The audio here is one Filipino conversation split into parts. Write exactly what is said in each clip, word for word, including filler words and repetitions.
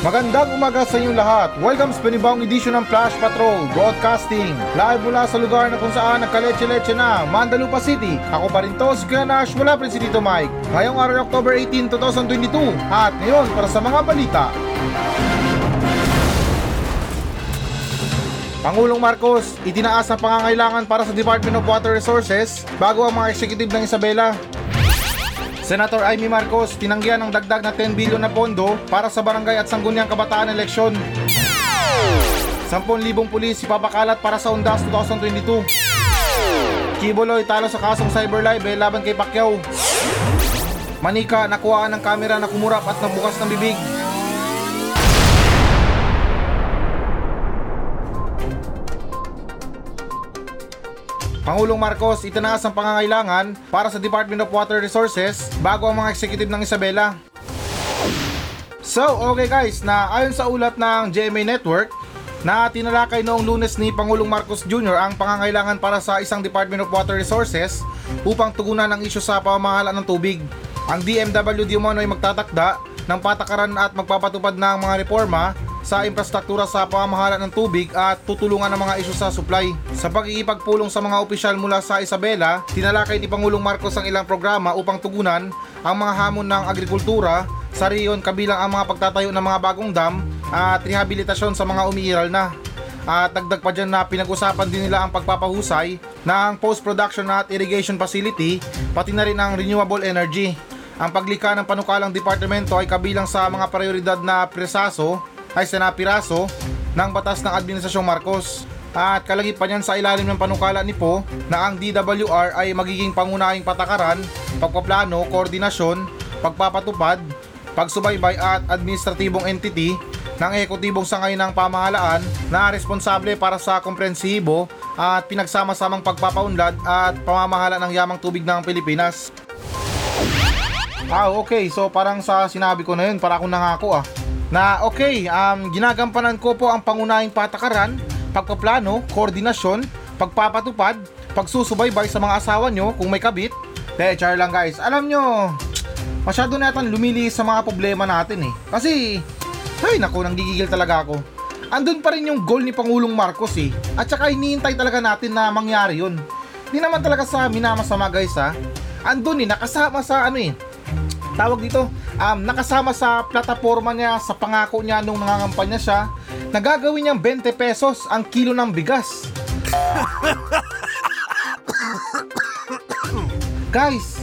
Magandang umaga sa inyong lahat. Welcome sa panibawang edisyon ng Flash Patrol Broadcasting. Live mula sa lugar na kung saan nagkaleche-leche na, Mandalupa City. Ako pa rin to, si Kuya Nash, mula pa rin si Tito Mike. Ngayong araw, October eighteenth, twenty twenty-two. At ngayon, para sa mga balita. Pangulong Marcos, itinaas ang pangangailangan para sa Department of Water Resources bago ang mga executive ng Isabela. Senator Imee Marcos, tinanggihan ang dagdag na ten billion na pondo para sa barangay at sangguniang kabataan eleksyon. Ten thousand pulis ipapakalat para sa Undas twenty twenty-two. Quiboloy talo sa kasong cyber libel laban kay Pacquiao. Manika, nakuhaan ng kamera na kumurap at nabukas ng bibig. Pangulong Marcos, itinaas ang pangangailangan para sa Department of Water Resources bago ang mga executive ng Isabela. So, okay guys, na ayon sa ulat ng G M A Network, na tinalakay noong Lunes ni Pangulong Marcos Junior ang pangangailangan para sa isang Department of Water Resources upang tugunan ang isyu sa pamamahala ng tubig. Ang D M W D umano ay magtatakda ng patakaran at magpapatupad ng mga reforma sa infrastruktura sa pamamahala ng tubig at tutulungan ng mga isyu sa supply. Sa pag-iipagpulong sa mga opisyal mula sa Isabela, tinalakay ni Pangulong Marcos ang ilang programa upang tugunan ang mga hamon ng agrikultura sa rehiyon, kabilang ang mga pagtatayo ng mga bagong dam at rehabilitasyon sa mga umiiral na. At dagdag pa dyan na pinag-usapan din nila ang pagpapahusay ng post-production at irrigation facility, pati na rin ang renewable energy. Ang paglikha ng panukalang departamento ay kabilang sa mga prioridad na presaso ay senapiraso ng batas ng Administrasyong Marcos, at kalagip pa niyan sa ilalim ng panukala ni Po na ang D W R ay magiging pangunahing patakaran, pagpaplano, koordinasyon, pagpapatupad, pagsubaybay at administratibong entity ng ekotibong sangay ng pamahalaan na responsable para sa komprehensibo at pinagsama-samang pagpapaunlad at pamamahala ng yamang tubig ng Pilipinas. Ah, okay, so parang sa sinabi ko na yun, para akong nangako ah na okay, um, ginagampanan ko po ang pangunahing patakaran, pagpaplano, koordinasyon, pagpapatupad, pagsusubaybay sa mga asawa nyo kung may kabit. Deh, char lang guys, alam nyo, masyado natin lumili sa mga problema natin eh. Kasi, ay naku, nanggigigil talaga ako. Andun pa rin yung goal ni Pangulong Marcos eh. At saka hinihintay talaga natin na mangyari yun. Hindi naman talaga sa minamasama guys ha. Andun eh, nakasama sa ano eh, tawag dito, um, nakasama sa plataforma niya, sa pangako niya nung nangangampanya siya, nagagawin niyang twenty pesos ang kilo ng bigas. Guys,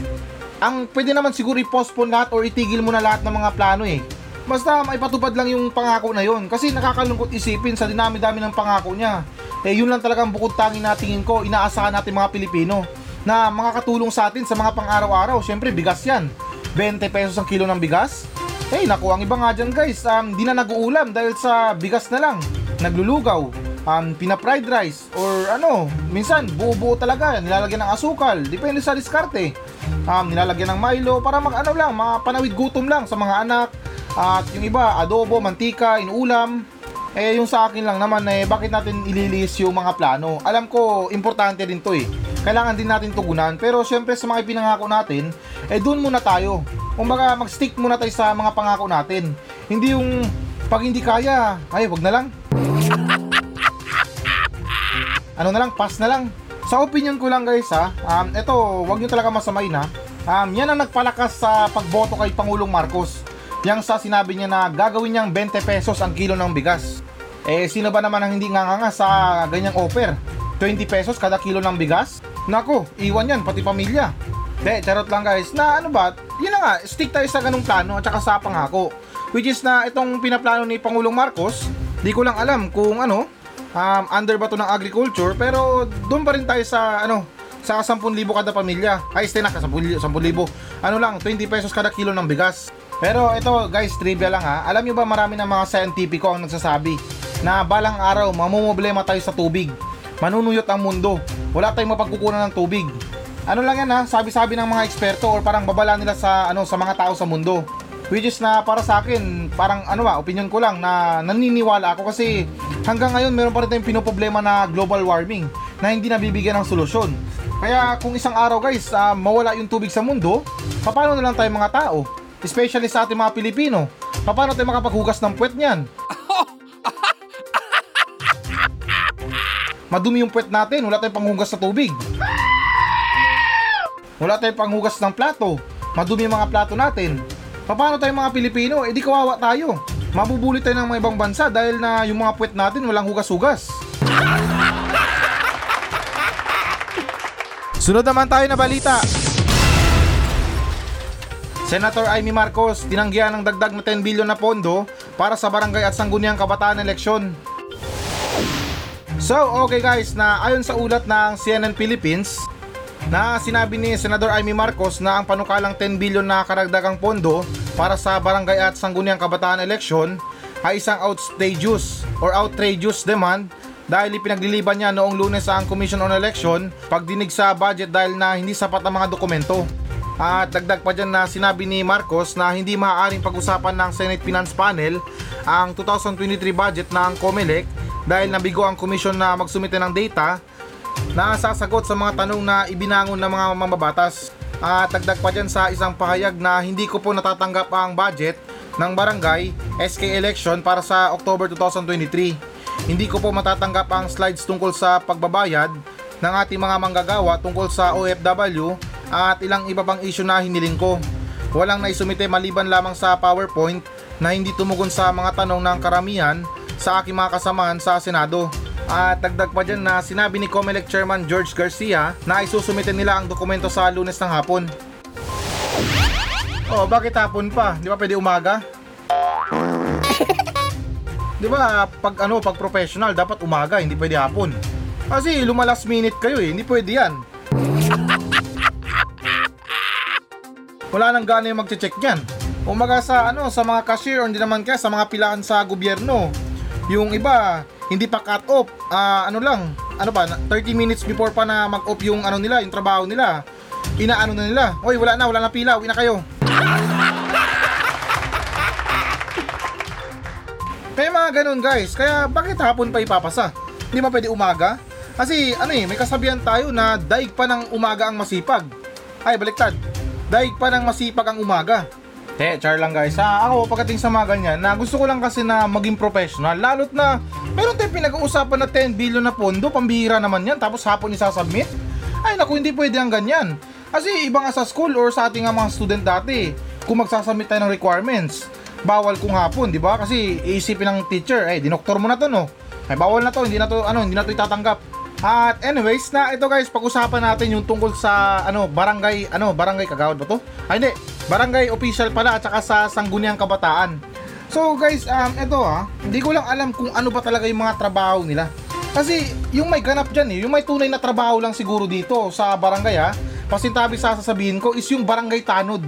ang pwede naman siguro i-postpone lahat or itigil mo na lahat ng mga plano eh. Basta maipatupad lang yung pangako na yun, kasi nakakalungkot isipin sa dinami-dami ng pangako niya. Eh yun lang talagang bukod tangi na tingin ko, inaasahan natin mga Pilipino na makakatulong sa atin sa mga pang-araw-araw. Siyempre bigas yan, twenty pesos ang kilo ng bigas? Eh, naku, ang iba nga dyan guys, um, di na nag-uulam dahil sa bigas na lang. Naglulugaw, um, pina-fried rice, or ano, minsan buo-buo talaga, nilalagyan ng asukal, depende sa diskarte. Um, nilalagyan ng Milo para mag-ano lang, mapanawid gutom lang sa mga anak. At yung iba, adobo, mantika, inuulam. Eh, yung sa akin lang naman, eh, bakit natin ililis yung mga plano? Alam ko, importante din to eh. Kailangan din natin tugunan, pero syempre sa mga ipinangako natin, eh doon muna tayo. Kumbaga mag-stick muna tayo sa mga pangako natin. Hindi yung pag hindi kaya, ay wag na lang. Ano na lang, pass na lang. Sa opinion ko lang guys ha, um, eto, wag nyo talaga masamain ha. Um, yan ang nagpalakas sa pagboto kay Pangulong Marcos. Yang sa sinabi niya na gagawin niyang twenty pesos ang kilo ng bigas. Eh sino ba naman ang hindi nganga sa ganyang offer? twenty pesos kada kilo ng bigas? Nako, iwan yan, pati pamilya. De, charot lang guys, na ano ba, yun na nga, stick tayo sa ganung plano at saka sa pangako. Which is na itong pinaplano ni Pangulong Marcos, di ko lang alam kung ano, um, under ba to ng agriculture, pero doon pa rin tayo sa ano, sa ten thousand kada pamilya. Ay, stay na, ten thousand. Ano lang, twenty pesos kada kilo ng bigas. Pero ito guys, trivia lang ha, alam nyo ba marami ng mga scientifico ang nagsasabi na balang araw, mamumblema tayo sa tubig. Manunuyot ang mundo. Wala tayong mapagkukunan ng tubig. Ano lang yan ha, sabi-sabi ng mga eksperto or parang babala nila sa ano sa mga tao sa mundo. Which is na para sa akin, parang ano ba, opinion ko lang na naniniwala ako kasi hanggang ngayon meron pa rin tayong pinoproblema na global warming na hindi nabibigyan ng solusyon. Kaya kung isang araw guys, uh, mawala yung tubig sa mundo, paano na lang tayo mga tao? Especially sa ating mga Pilipino. Paano tayo makapaghugas ng puwet niyan? Madumi yung puwet natin, wala tayong panghugas sa tubig. Wala tayong panghugas ng plato, madumi yung mga plato natin. Paano tayong mga Pilipino? Eh di kawawa tayo. Mabubuli tayo ng mga ibang bansa dahil na yung mga puwet natin walang hugas-hugas. Sunod naman tayo na balita. Senator Imee Marcos tinanggihan ng dagdag na ten billion na pondo para sa barangay at sangguniang kabataan eleksyon. So, okay guys, na ayon sa ulat ng C N N Philippines, na sinabi ni Senador Imee Marcos na ang panukalang ten billion na karagdagang pondo para sa barangay at sangguniang kabataan eleksyon ay isang outrageous or outrageous demand dahil ipinagliliban niya noong Lunes ang Commission on Election pagdinig sa budget dahil na hindi sapat ang mga dokumento. At dagdag pa dyan na sinabi ni Marcos na hindi maaaring pag-usapan ng Senate Finance Panel ang twenty twenty-three budget ng COMELEC dahil nabigo ang komisyon na magsumite ng data na sasagot sa mga tanong na ibinangon ng mga mambabatas. At dagdag pa dyan sa isang pahayag na hindi ko po natatanggap ang budget ng barangay S K election para sa October twenty twenty-three. Hindi ko po matatanggap ang slides tungkol sa pagbabayad ng ating mga manggagawa tungkol sa O F W at ilang iba pang issue na hiniling ko. Walang naisumite maliban lamang sa PowerPoint na hindi tumugon sa mga tanong ng karamihan sa aking mga kasamahan sa Senado. At dagdag pa dyan na sinabi ni COMELEC Chairman George Garcia na isusumitin nila ang dokumento sa Lunes ng hapon. Oh, bakit hapon pa? Di ba pwede umaga? Di ba pag ano, pag professional dapat umaga, hindi pwede hapon. Kasi lumalas minute kayo eh, hindi pwede yan. Wala nang gana yung magche-check yan. Umaga sa ano, sa mga cashier o hindi naman kaya sa mga pilahan sa gobyerno. Yung iba, hindi pa cut off, uh, ano lang, ano pa, thirty minutes before pa na mag-off yung ano nila, yung trabaho nila. Inaano na nila, oy wala na, wala na pila, uwi na kayo. Kaya mga ganun guys, kaya bakit hapon pa ipapasa? Hindi ba pwede umaga? Kasi ano eh, may kasabihan tayo na daig pa ng umaga ang masipag. Ay, baliktad, daig pa ng masipag ang umaga. Eh, char lang guys. Ah, ako pagdating sa mga ganyan, na gusto ko lang kasi na maging professional. Lalo't na meron tayong pinag-uusapan na ten billion na pondo, pambihira naman yan, tapos hapon isasubmit. Ay naku, hindi pwede ang ganyan. Kasi iba nga sa school or sa ating mga student dati, kung magsasubmit tayo ng requirements, bawal kung hapon, di ba? Kasi iisipin ng teacher, eh, dinoktor mo na to, no? Ay, bawal na to, hindi na to, ano, hindi na to itatanggap. At anyways, na ito guys, pag-usapan natin yung tungkol sa, ano, barangay, ano, barangay kagawad ba to? Ay, hindi. Barangay official pala at saka sa sangguniang kabataan. So guys, um, eto ha, hindi ko lang alam kung ano ba talaga yung mga trabaho nila. Kasi yung may ganap dyan eh, yung may tunay na trabaho lang siguro dito sa barangay ha, pasintabi sasabihin ko is yung barangay tanod.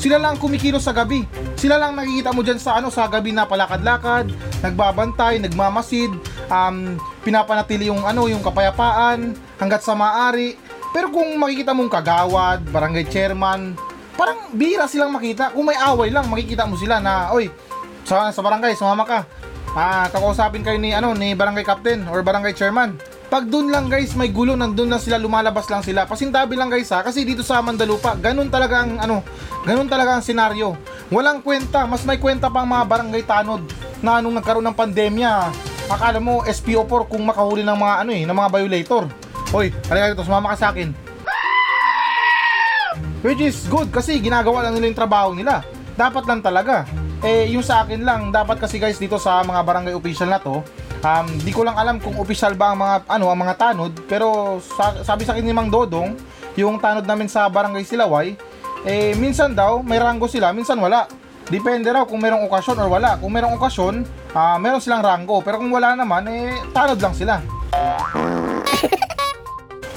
Sila lang kumikilos sa gabi. Sila lang nakikita mo dyan sa ano, sa gabi na palakad-lakad, nagbabantay, nagmamasid, um, pinapanatili yung ano, yung kapayapaan hanggat sa maaari. Pero kung makikita mong kagawad, barangay chairman, parang bihira silang makita. Kung may away lang, makikita mo sila na, oy, sa, sa barangay, sumama ka. Ah, kakausapin kayo ni, ano, ni barangay captain or barangay chairman. Pag dun lang guys, may gulo, nandun lang sila, lumalabas lang sila. Pasintabi lang guys ha, kasi dito sa Mandalupa, ganun talaga ang, ano, ganun talaga ang senaryo. Walang kwenta, mas may kwenta pang mga barangay tanod na nung nagkaroon ng pandemya. Akala mo, S P O four kung makahuli ng mga, ano eh, ng mga violator. Oy, halika dito, sumama ka sa akin. Which is good kasi ginagawa lang nila yung trabaho nila. Dapat lang talaga. Eh yung sa akin lang, dapat kasi guys dito sa mga barangay official na to, um, di ko lang alam kung official ba ang mga, ano, ang mga tanod. Pero sa, sabi sa akin ni Mang Dodong, yung tanod namin sa barangay Silaway, eh minsan daw may rango sila, minsan wala. Depende raw kung merong okasyon or wala. Kung merong okasyon, uh, meron silang rango. Pero kung wala naman, eh tanod lang sila.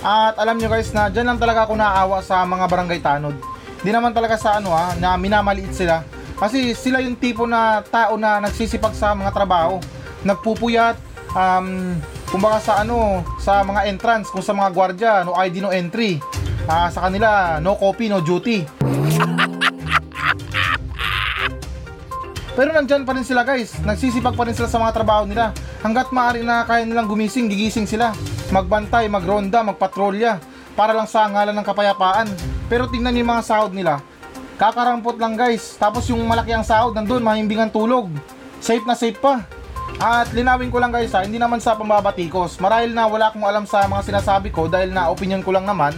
At alam nyo guys na dyan lang talaga ako naawa sa mga barangay tanod. Di naman talaga sa ano ha, na minamaliit sila. Kasi sila yung tipo na tao na nagsisipag sa mga trabaho. Nagpupuyat, um, kumbaga sa ano, sa mga entrance, kung sa mga gwardiya, no I D, no entry. Uh, sa kanila, no copy, no duty. Pero nandyan pa rin sila guys, nagsisipag pa rin sila sa mga trabaho nila. Hanggat maaari na kaya nilang gumising, gigising sila. Magbantay, magronda, magpatrolya para lang sa ngalan ng kapayapaan. Pero tingnan niyo yung mga sahod nila. Kakarampot lang guys. Tapos yung malaki ang sahod nandun, mahimbingan tulog. Safe na safe pa. At linawin ko lang guys ha, hindi naman sa pambabatikos. Marahil na wala akong alam sa mga sinasabi ko dahil na opinion ko lang naman.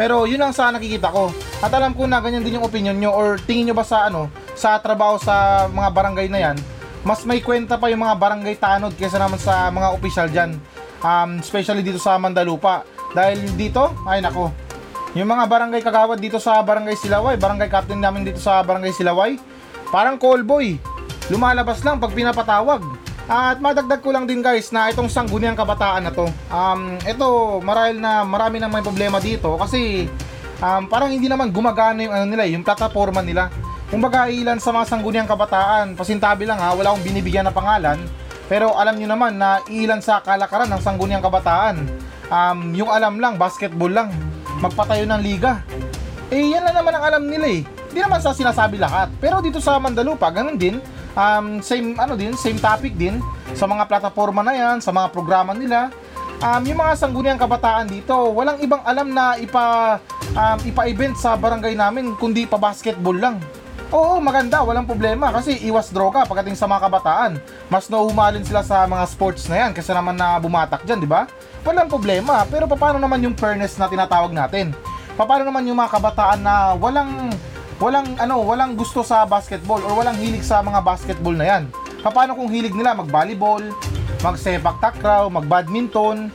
Pero yun ang sa nakikita ko. At alam ko na ganyan din yung opinion nyo or tingin nyo ba sa ano, sa trabaho sa mga barangay na yan. Mas may kwenta pa yung mga barangay tanod kesa naman sa mga opisyal dyan. Um, especially dito sa Mandalupa. Dahil dito, ay nako. Yung mga barangay kagawad dito sa Barangay Silaway, barangay captain namin dito sa Barangay Silaway, parang call boy. Lumalabas lang pag pinapatawag. At madagdag ko lang din guys na itong sangguniang kabataan na to. Um, ito, marahil na marami nang may problema dito kasi um, parang hindi naman gumagana yung ano nila, yung plataforma nila. Kumbaga ilan sa mga sangguniang kabataan, pasintabi lang ha, wala akong binibigyan na pangalan. Pero alam niyo naman na ilan sa kalakaran ng sangguniang kabataan. Um, yung alam lang, basketball lang. Magpatayo ng liga. Eh yan lang naman ang alam nila eh. Hindi naman sa sinasabi lahat. Pero dito sa Mandalupa, ganun din. Um, same ano din, same topic din sa mga plataforma na yan, sa mga programa nila. Um, yung mga sangguniang kabataan dito, walang ibang alam na ipa um, ipa-event sa barangay namin kundi pa basketball lang. Oo, maganda, walang problema kasi iwas droga pagdating sa mga kabataan. Mas nauhumaling sila sa mga sports na yan kaysa naman na bumatak diyan, di ba? Walang problema, pero paano naman yung fairness na tinatawag natin? Paano naman yung mga kabataan na walang walang ano, walang gusto sa basketball or walang hilig sa mga basketball na yan? Paano kung hilig nila mag-volleyball, mag-sepak takraw, mag-badminton?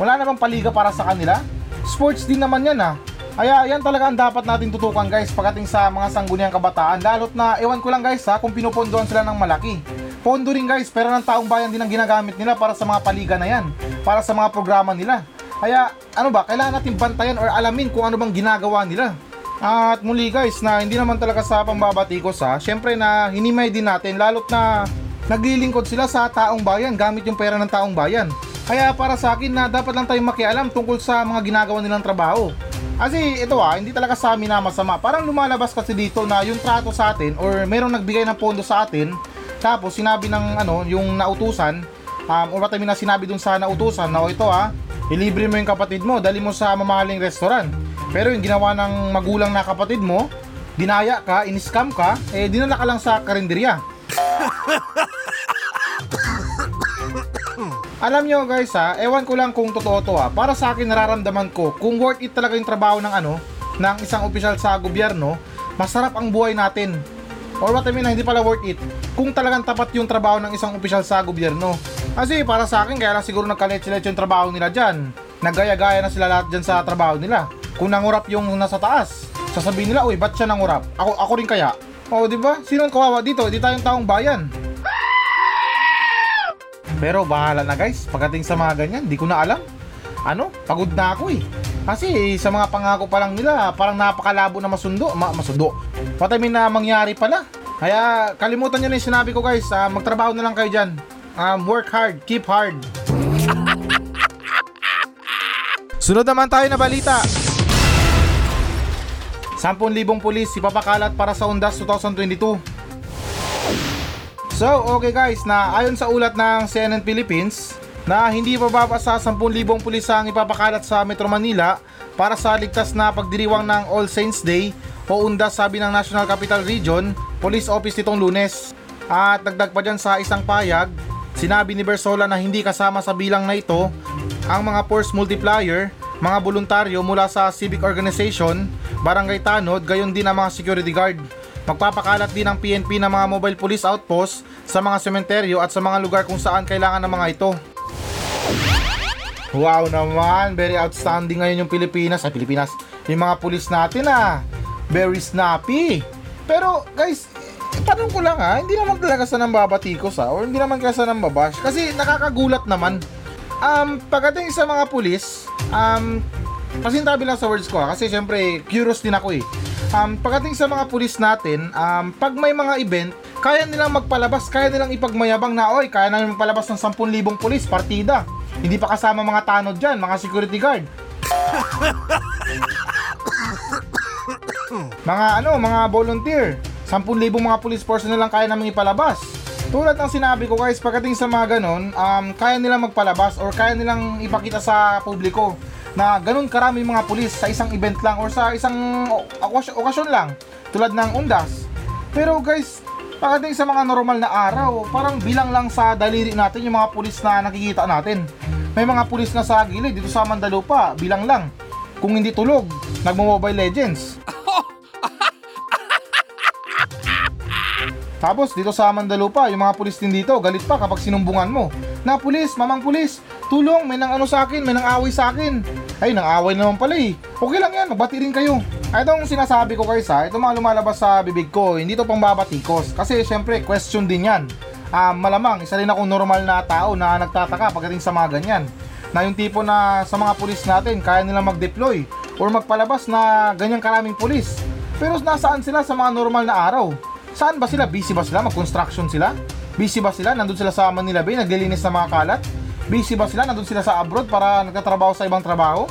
Wala na bang paliga para sa kanila? Sports din naman yan ah. Kaya yan talaga ang dapat natin tutukan guys pagdating sa mga sangguniang kabataan. Lalo't na ewan ko lang guys ha kung pinupondohan sila ng malaki. Pondo rin guys, pero ng taong bayan din ang ginagamit nila para sa mga paliga na yan, para sa mga programa nila. Kaya ano ba, kailangan natin bantayan or alamin kung ano bang ginagawa nila. At muli guys, na hindi naman talaga sa pambabatikos ha, syempre na hinimay din natin lalo't na naglilingkod sila sa taong bayan gamit yung pera ng taong bayan. Kaya para sa akin na dapat lang tayong makialam tungkol sa mga ginagawa nilang trabaho. Kasi ito ha, hindi talaga sa amin na masama. Parang lumalabas kasi dito na yung trato sa atin or merong nagbigay ng pondo sa atin. Tapos sinabi ng ano, yung nautusan, um, or pati na sinabi dun sa nautusan na o ito ha, ilibre mo yung kapatid mo, dali mo sa mamahaling restaurant. Pero yung ginawa ng magulang na kapatid mo, dinaya ka, in-scam ka, eh dinala ka lang sa karinderya. Alam nyo guys ha, ewan ko lang kung totoo to ha, para sa akin nararamdaman ko kung worth it talaga yung trabaho ng ano, ng isang opisyal sa gobyerno, masarap ang buhay natin. Or what I mean, hindi pala worth it kung talagang tapat yung trabaho ng isang opisyal sa gobyerno. Kasi para sa akin, kaya lang siguro nagkaletse-letse yung trabaho nila dyan. Nagaya-gaya na sila lahat dyan sa trabaho nila. Kung nangurap yung nasa taas, sasabihin nila, uy, ba't siya nangurap? Ako, ako rin kaya? O, di ba? Sino ang kawawa dito? Di tayong taong bayan. Pero bahala na guys, pagdating sa mga ganyan, di ko na alam. Ano? Pagod na ako eh. Kasi sa mga pangako pa lang nila, parang napakalabo na masundo, Ma- masundo. What I mean na mangyari pala. Kaya kalimutan nyo na yung sinabi ko guys, uh, magtrabaho na lang kayo dyan. Um, work hard, keep hard. Sunod naman tayo na balita. ten thousand pulis ipapakalat para sa Undas twenty twenty-two. So okay guys, na ayon sa ulat ng C N N Philippines, na hindi bababa sa ten thousand pulis ang ipapakalat sa Metro Manila para sa ligtas na pagdiriwang ng All Saints Day o Undas, sabi ng National Capital Region Police Office nitong Lunes. At dagdag pa dyan sa isang payag, sinabi ni Bersola na hindi kasama sa bilang na ito ang mga force multiplier, mga voluntaryo mula sa civic organization, barangay tanod, gayon din ang mga security guard. Magpapakalat din ang P N P ng mga mobile police outpost sa mga sementeryo at sa mga lugar kung saan kailangan ng mga ito. Wow naman, very outstanding ngayon yung Pilipinas. Ay, Pilipinas, yung mga pulis natin ah, very snappy. Pero guys, tanong ko lang ha, hindi naman talaga sa nambabatikos ha, or hindi naman kasi nambabash, kasi nakakagulat naman. Um, pagdating sa mga pulis, um, pasintabi lang sa words ko ha, kasi syempre curious din ako eh. Um, pagdating sa mga pulis natin, um, pag may mga event, kaya nilang magpalabas, kaya nilang ipagmayabang na, oy, kaya namin magpalabas ng ten thousand pulis, partida. Hindi pa kasama mga tanod dyan, mga security guard. Mga ano, mga volunteer. ten thousand mga police force na lang kaya namin ipalabas. Tulad ng sinabi ko guys, pagdating sa mga ganun, um, kaya nilang magpalabas or kaya nilang ipakita sa publiko na ganun karami mga pulis sa isang event lang or sa isang okasyon lang tulad ng Undas. Pero guys, pagdating sa mga normal na araw, parang bilang lang sa daliri natin yung mga pulis na nakikita natin. May mga pulis na sa gilid dito sa Mandalupa, bilang lang. Kung hindi tulog, nagmo-Mobile Legends. Tapos dito sa Mandalupa, yung mga pulis din dito, galit pa kapag sinumbungan mo. Na pulis, mamang pulis, tulong, may nang ano sa akin, may nang away sa akin. Ay, nang away naman pala eh. Okay lang yan, magbati rin kayo. Itong sinasabi ko guys ha, itong mga lumalabas sa bibig ko, hindi to pang babatikos. Kasi syempre, question din yan. Uh, malamang isa rin akong normal na tao na nagtataka pagdating sa mga ganyan, na yung tipo na sa mga pulis natin kaya nila mag-deploy or magpalabas na ganyang karaming pulis, pero nasaan sila sa mga normal na araw? Saan ba sila? Busy ba sila? Mag-construction sila? Busy ba sila? Nandun sila sa Manila Bay naglilinis ng mga kalat? Busy ba sila? Nandun sila sa abroad para nagtatrabaho sa ibang trabaho?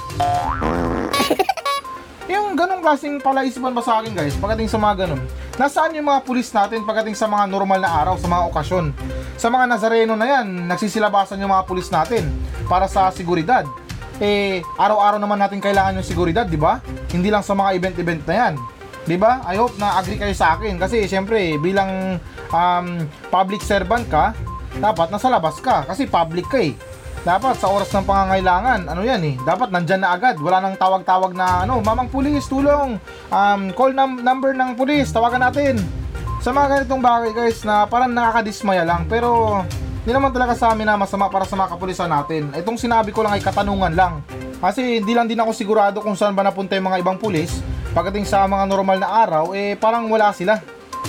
Yung ganong klaseng palaisipan ba sa akin guys pagdating sa mga ganun? Nasaan yung mga pulis natin pagdating sa mga normal na araw, sa mga okasyon? Sa mga Nazareno na yan, nagsisilabasan yung mga pulis natin para sa seguridad. Eh, araw-araw naman natin kailangan yung seguridad, di ba? Hindi lang sa mga event-event na yan, di ba? I hope na agree kayo sa akin kasi syempre bilang um, public servant ka, dapat nasa labas ka kasi public ka eh. Dapat sa oras ng pangangailangan, ano yan eh, dapat nandyan na agad, wala nang tawag-tawag na ano, mamang pulis, tulong, um, call num- number ng pulis, tawagan natin. Sa mga ganitong bagay guys na parang nakakadismaya lang, pero hindi naman talaga sa amin na masama para sa mga kapulisan natin. Itong sinabi ko lang ay katanungan lang, kasi hindi lang din ako sigurado kung saan ba napunta yung mga ibang pulis. Pagdating sa mga normal na araw, eh parang wala sila.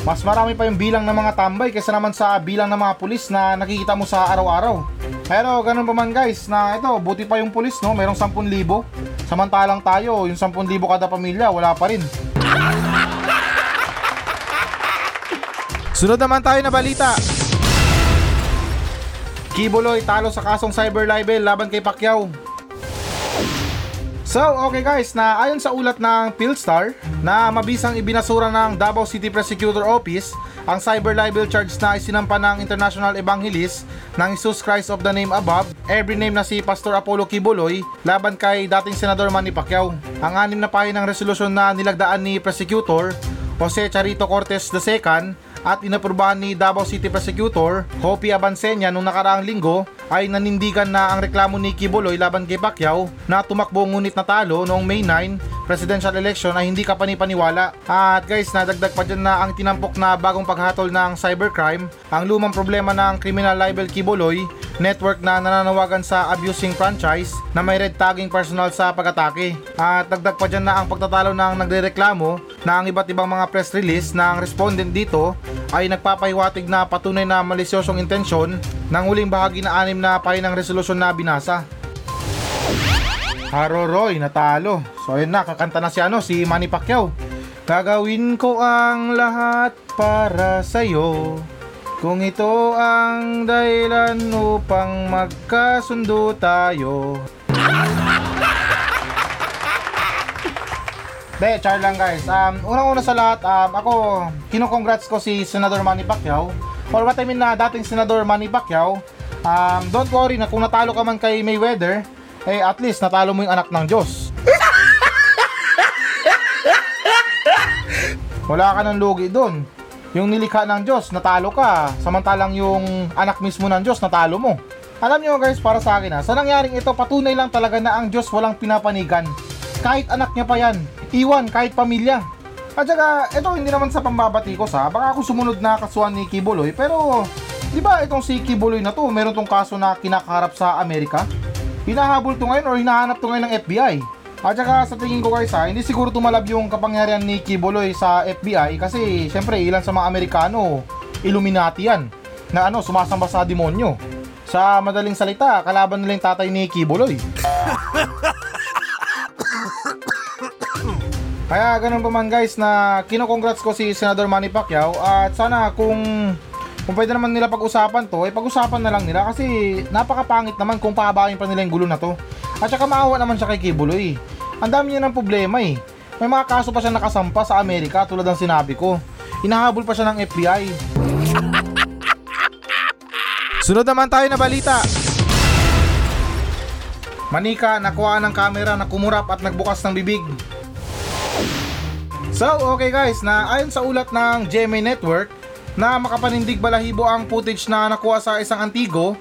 Mas marami pa yung bilang ng mga tambay kaysa naman sa bilang ng mga pulis na nakikita mo sa araw-araw. Pero ganun pa man guys, na ito, buti pa yung pulis, no? Mayroong ten thousand. Samantalang tayo, yung ten thousand kada pamilya, wala pa rin. Sunod naman tayo na balita. Quiboloy talo sa kasong cyber libel laban kay Pacquiao. So, okay guys, na ayon sa ulat ng Philstar na mabisang ibinasura ng Davao City Prosecutor Office ang cyber libel charge na isinampa ng international evangelist ng Jesus Christ of the name above, every name na si Pastor Apollo Quiboloy laban kay dating Senador Manny Pacquiao. Ang anim na pahinang resolusyon na nilagdaan ni Prosecutor Jose Charito Cortez the second at inaprubahan ni Davao City Prosecutor Hopi Abansena noong nakaraang linggo ay nanindigan na ang reklamo ni Quiboloy laban kay Pacquiao na tumakbo ngunit natalo noong May ninth presidential election ay hindi kapanipaniwala. At guys, nadagdag pa dyan na ang tinampok na bagong paghatol ng cybercrime, ang lumang problema ng criminal libel Quiboloy network na nananawagan sa abusing franchise na may red tagging personal sa pag-atake. At dagdag pa dyan na ang pagtatalo ng nagrereklamo na ang iba't ibang mga press release ng respondent dito ay nagpapahiwatig na patunay na malisyosong intensyon ng huling bahagi na anim na pahinang resolusyon na binasa. Haroroy, natalo. So ayun na, kakanta na si ano, si Manny Pacquiao. Gagawin ko ang lahat para sa'yo, kung ito ang dahilan upang magkasundo tayo. De, char lang guys. Um, unang-una sa lahat, um, ako, kinokongrats ko si Senador Manny Pacquiao. Or what I mean na dating Senador Manny Pacquiao, um, don't worry na kung natalo ka man kay Mayweather, eh at least natalo mo yung anak ng Diyos. Wala ka ng lugi dun. Yung nilikha ng Diyos, natalo ka. Samantalang yung anak mismo ng Diyos, natalo mo. Alam nyo guys, para sa akin ha, sa nangyaring ito, patunay lang talaga na ang Diyos walang pinapanigan. Kahit anak niya pa yan. Iwan, kahit pamilya. At saka, ito hindi naman sa pambabatikos ha, baka ako sumunod na kasuhan ni Quiboloy, pero di ba itong si Quiboloy na to, meron tong kaso na kinakaharap sa Amerika? Hinahabol to ngayon or hinahanap to ngayon ng F B I. At saka sa tingin ko guys ha, hindi siguro tumalab yung kapangyarihan ni Quiboloy sa F B I kasi syempre ilan sa mga Amerikano, Illuminati yan, na ano, sumasamba sa demonyo. Sa madaling salita, kalaban nila yung tatay ni Quiboloy. Kaya ganun pa man guys na kinokongrats ko si Senador Manny Pacquiao at sana kung kung pwede naman nila pag-usapan to, eh pag-usapan na lang nila kasi napakapangit naman kung pahabain pa nila yung gulo na to. At saka maawa naman siya kay Quiboloy. Eh. Ang dami niya ng problema eh. May mga kaso pa siya nakasampa sa Amerika tulad ng sinabi ko. Inahabol pa siya ng F B I. Sunod naman tayo na balita. Manika, nakuha ng camera na kumurap at nagbukas ng bibig. So, okay guys, na ayon sa ulat ng G M A Network, na makapanindig balahibo ang footage na nakuha sa isang antigo,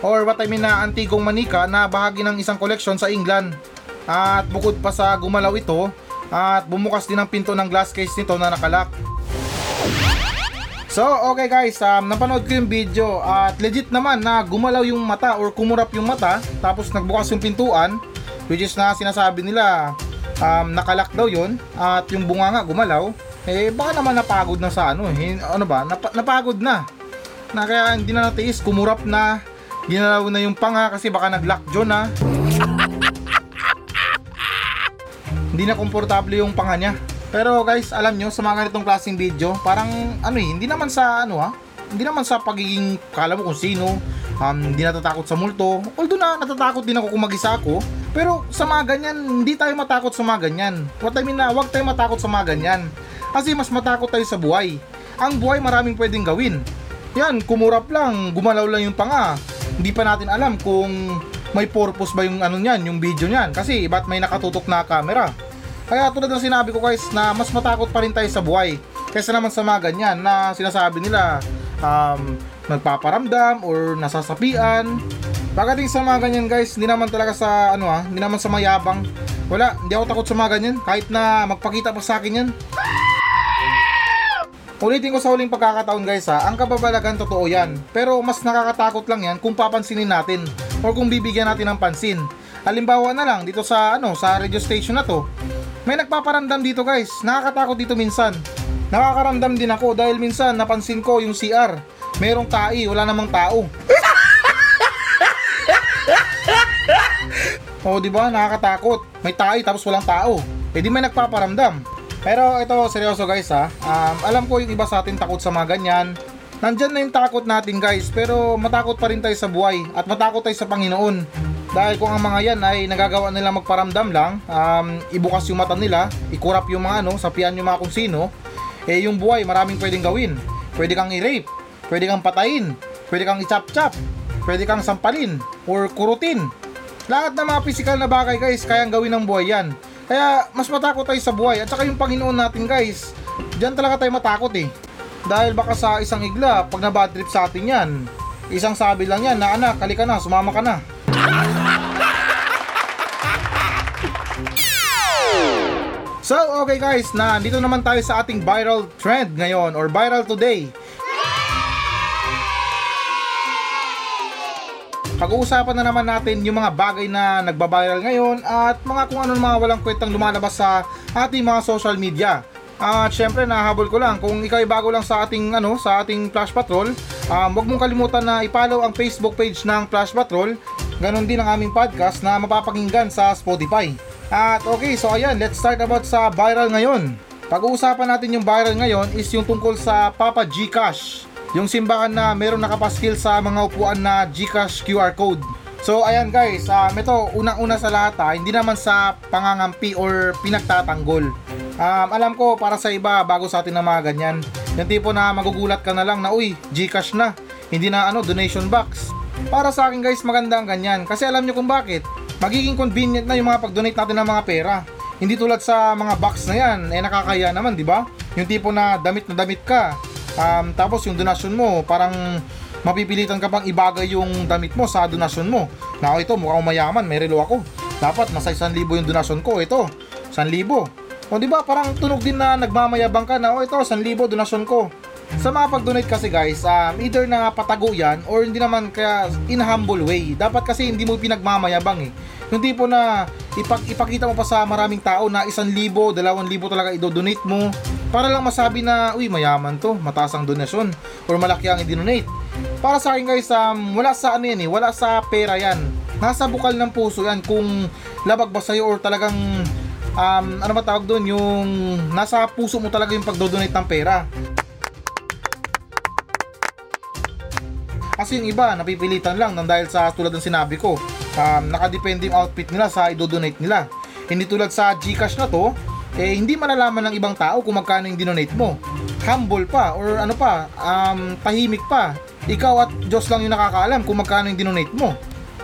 or what I mean na antigong manika na bahagi ng isang collection sa England. At bukod pa sa gumalaw ito, at bumukas din ang pinto ng glass case nito na nakalak. So, okay guys, um, napanood ko yung video at legit naman na gumalaw yung mata or kumurap yung mata tapos nagbukas yung pintuan, which is na sinasabi nila um, nakalock daw yun at yung bunga nga gumalaw. Eh baka naman napagod na sa ano, eh, ano ba, Nap- napagod na. na Kaya hindi na natiis, kumurap na, ginalaw na yung panga kasi baka naglock dyan na. Hindi na komportable yung panga niya. Pero guys, alam nyo, sa mga ganitong klaseng video, parang ano eh, hindi naman sa ano ha, hindi naman sa pagiging kala mo kung sino, um, hindi natatakot sa multo, although na natatakot din ako kung mag-isa ako, pero sa mga ganyan, hindi tayo matakot sa mga ganyan. What I mean na, huwag tayo matakot sa mga ganyan, kasi mas matakot tayo sa buhay. Ang buhay maraming pwedeng gawin. Yan, kumurap lang, gumalaw lang yung panga, hindi pa natin alam kung may purpose ba yung ano niyan, yung video niyan, kasi ba't may nakatutok na camera. Kaya tulad ng sinabi ko guys na mas matakot pa rin tayo sa buhay kaysa naman sa mga ganyan na sinasabi nila um, nagpaparamdam or nasasapian. Pagdating sa mga ganyan guys, hindi naman talaga sa ano ha, hindi naman sa mayabang. Wala, hindi ako takot sa mga ganyan kahit na magpakita pa sa akin yan. Ulitin ko sa huling pagkakataon guys ha, ang kababalagan totoo yan. Pero mas nakakatakot lang yan kung papansinin natin o kung bibigyan natin ng pansin. Halimbawa na lang dito sa ano sa radio station na to. May nagpaparamdam dito guys, nakakatakot dito minsan. Nakakaramdam din ako dahil minsan napansin ko yung C R, merong tai, wala namang tao. O di ba, nakakatakot, may tai tapos walang tao. E di may nagpaparamdam. Pero ito seryoso guys ha, um, alam ko yung iba sa atin takot sa mga ganyan. Nandyan na yung takot natin guys, pero matakot pa rin tayo sa buhay at matakot tayo sa Panginoon. Dahil kung ang mga yan ay nagagawa nila magparamdam lang, um, ibukas yung mata nila, ikurap yung mga ano, sapian yung mga kung sino, eh yung buhay maraming pwedeng gawin. Pwede kang i-rape, pwede kang patayin, pwede kang i-chop-chop, pwede kang sampalin, or kurutin. Lahat ng mga physical na bagay guys, kayang gawin ng buhay yan. Kaya mas matakot tayo sa buhay, at saka yung Panginoon natin guys, dyan talaga tayo matakot eh. Dahil baka sa isang igla, pag na-bad trip sa atin yan, isang sabi lang yan na anak, halika na, sumama ka na. So okay guys, na dito naman tayo sa ating viral trend ngayon or viral today. Pag-uusapan na naman natin yung mga bagay na nagbabiral ngayon at mga kung ano mga walang kwentang lumalabas sa ating mga social media. At uh, syempre nahabol ko lang, kung ikaw ay bago lang sa ating ano, sa ating Flash Patrol, um, huwag mong kalimutan na i-follow ang Facebook page ng Flash Patrol. Ganon din ang aming podcast na mapapakinggan sa Spotify. At okay, so ayan, let's start about sa viral ngayon. Pag-uusapan natin yung viral ngayon is yung tungkol sa Papa Gcash, yung simbahan na meron nakapaskil sa mga upuan na Gcash Q R code. So ayan guys, um, ito unang-una sa lahat ha, hindi naman sa pangangampi or pinagtatanggol. Um, alam ko para sa iba bago sa atin na mga ganyan, yung tipo na magugulat ka na lang na uy, Gcash na, hindi na ano donation box. Para sa akin guys, maganda ang ganyan kasi alam nyo kung bakit, magiging convenient na yung mga pag-donate natin ng mga pera, hindi tulad sa mga box na yan, eh nakakaya naman di ba? Yung tipo na damit na damit ka, um, tapos yung donation mo parang mapipilitan ka pang ibagay yung damit mo sa donation mo na oh, ito mukhang mayaman, may relo ako, dapat nasa isang libo yung donation ko, ito isang libo. O di ba parang tunog din na nagmamayabang ka na, o oh, ito, one thousand donasyon ko. Sa mga pag-donate kasi guys, um, either na patago yan or hindi naman kaya in humble way. Dapat kasi hindi mo pinagmamayabang eh. Yung tipo na ipak- ipakita mo pa sa maraming tao na one thousand, two thousand talaga idodonate mo para lang masabi na, uy, mayaman to, mataas ang donasyon or malaki ang idonate. Para sa akin guys, um, wala sa ano yan eh, wala sa pera yan. Nasa bukal ng puso yan kung labag ba sa'yo or talagang Um, ano ba tawag doon, yung nasa puso mo talaga yung pagdodonate ng pera. Kasi yung iba napipilitan lang ng dahil sa tulad ng sinabi ko, um, nakadepende yung outfit nila sa idodonate nila. Hindi tulad sa Gcash na to, eh hindi malalaman ng ibang tao kung magkano yung dinonate mo. Humble pa or ano pa, um, tahimik pa. Ikaw at Diyos lang yung nakakaalam kung magkano yung dinonate mo.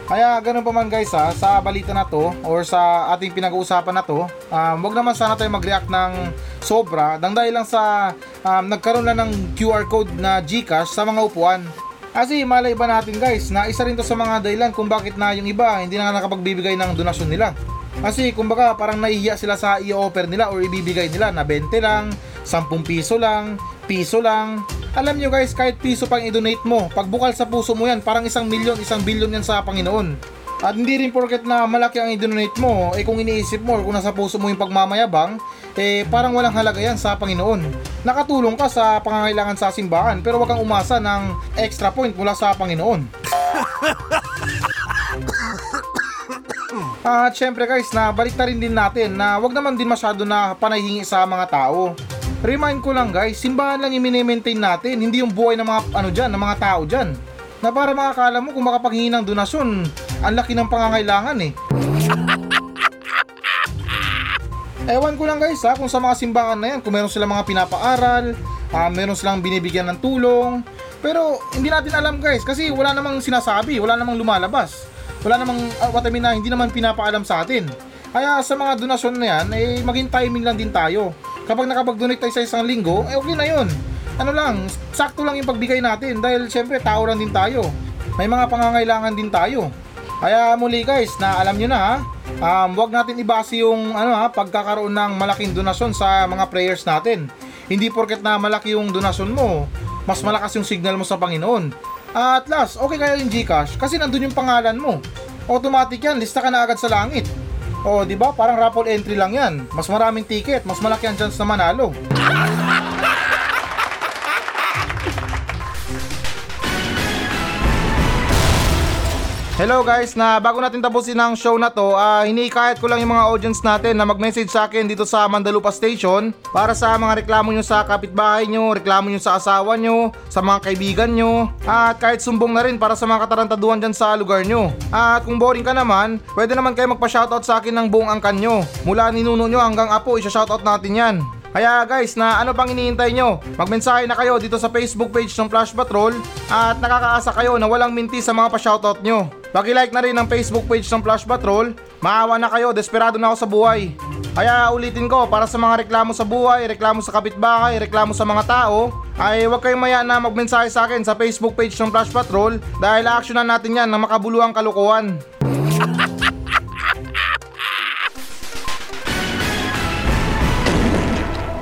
Kaya ganun pa man guys ha, sa balita na to or sa ating pinag-uusapan na to, um, wag naman sana tayo mag-react ng sobra dang dahil lang sa um, nagkaroon na ng Q R code na Gcash sa mga upuan. Kasi malay ba natin guys na isa rin to sa mga dahilan kung bakit na yung iba hindi na nakapagbibigay ng donasyon nila. Kasi kumbaga parang nahihiya sila sa i-offer nila or ibibigay nila na twenty lang, ten piso lang, piso lang. Alam nyo guys, kahit piso pang i-donate mo, pag bukal sa puso mo yan, parang isang milyon, isang bilyon yan sa Panginoon. At hindi rin porket na malaki ang i-donate mo, eh kung iniisip mo kung nasa puso mo yung pagmamayabang, eh parang walang halaga yan sa Panginoon. Nakatulong ka sa pangangailangan sa simbahan, pero wag kang umasa ng extra point mula sa Panginoon. At syempre guys, nabalik na rin din natin na wag naman din masyado na panahingi sa mga tao. Remind ko lang guys, simbahan lang yung mini-maintain natin, hindi yung buhay ng mga ano diyan, ng mga tao diyan. Na para makakala mo kung makapaghingi ng donasyon, ang laki ng pangangailangan eh. Ewan ko lang guys ha, kung sa mga simbahan na yan, kung meron silang mga pinapaaral, uh, meron silang binibigyan ng tulong. Pero hindi natin alam guys, kasi wala namang sinasabi, wala namang lumalabas. Wala namang, uh, what I mean na, hindi naman pinapaalam sa atin. Kaya sa mga donasyon na yan, eh, maging timing lang din tayo. Kapag nakapag-donate tayo sa isang linggo, eh okay na yun. Ano lang, sakto lang yung pagbigay natin dahil syempre tao lang din tayo. May mga pangangailangan din tayo. Kaya muli guys, na alam nyo na ha. Um, wag natin ibase yung ano ha, pagkakaroon ng malaking donasyon sa mga prayers natin. Hindi porket na malaki yung donasyon mo, mas malakas yung signal mo sa Panginoon. At last, okay kaya yung Gcash kasi nandun yung pangalan mo. Automatic yan, lista ka na agad sa langit. O di ba? Parang raffle entry lang yan. Mas maraming ticket, mas malaki ang chance na manalo. Hello guys, na bago natin tapusin ang show na to, uh, hinihikayat ko lang yung mga audience natin na mag-message sa akin dito sa Mandalupa Station para sa mga reklamo nyo sa kapitbahay nyo, reklamo nyo sa asawa nyo, sa mga kaibigan nyo, at kahit sumbong na rin para sa mga katarantaduhan dyan sa lugar nyo. At kung boring ka naman, pwede naman kayo magpa-shoutout sa akin ng buong angkan nyo. Mula ni Nuno nyo hanggang Apo, isa-shoutout natin yan. Kaya guys, na ano pang iniintay nyo? Magmensahe na kayo dito sa Facebook page ng Flash Patrol at nakakaasa kayo na walang minti sa mga pa-shoutout nyo. Paki-like na rin ang Facebook page ng Flash Patrol. Maawa na kayo, desperado na ako sa buhay. Kaya ulitin ko, para sa mga reklamo sa buhay, reklamo sa kapitbahay, reklamo sa mga tao, ay huwag kayong maya na magmensahe sa akin sa Facebook page ng Flash Patrol dahil actionan natin yan ng makabuluhang kalukuhan.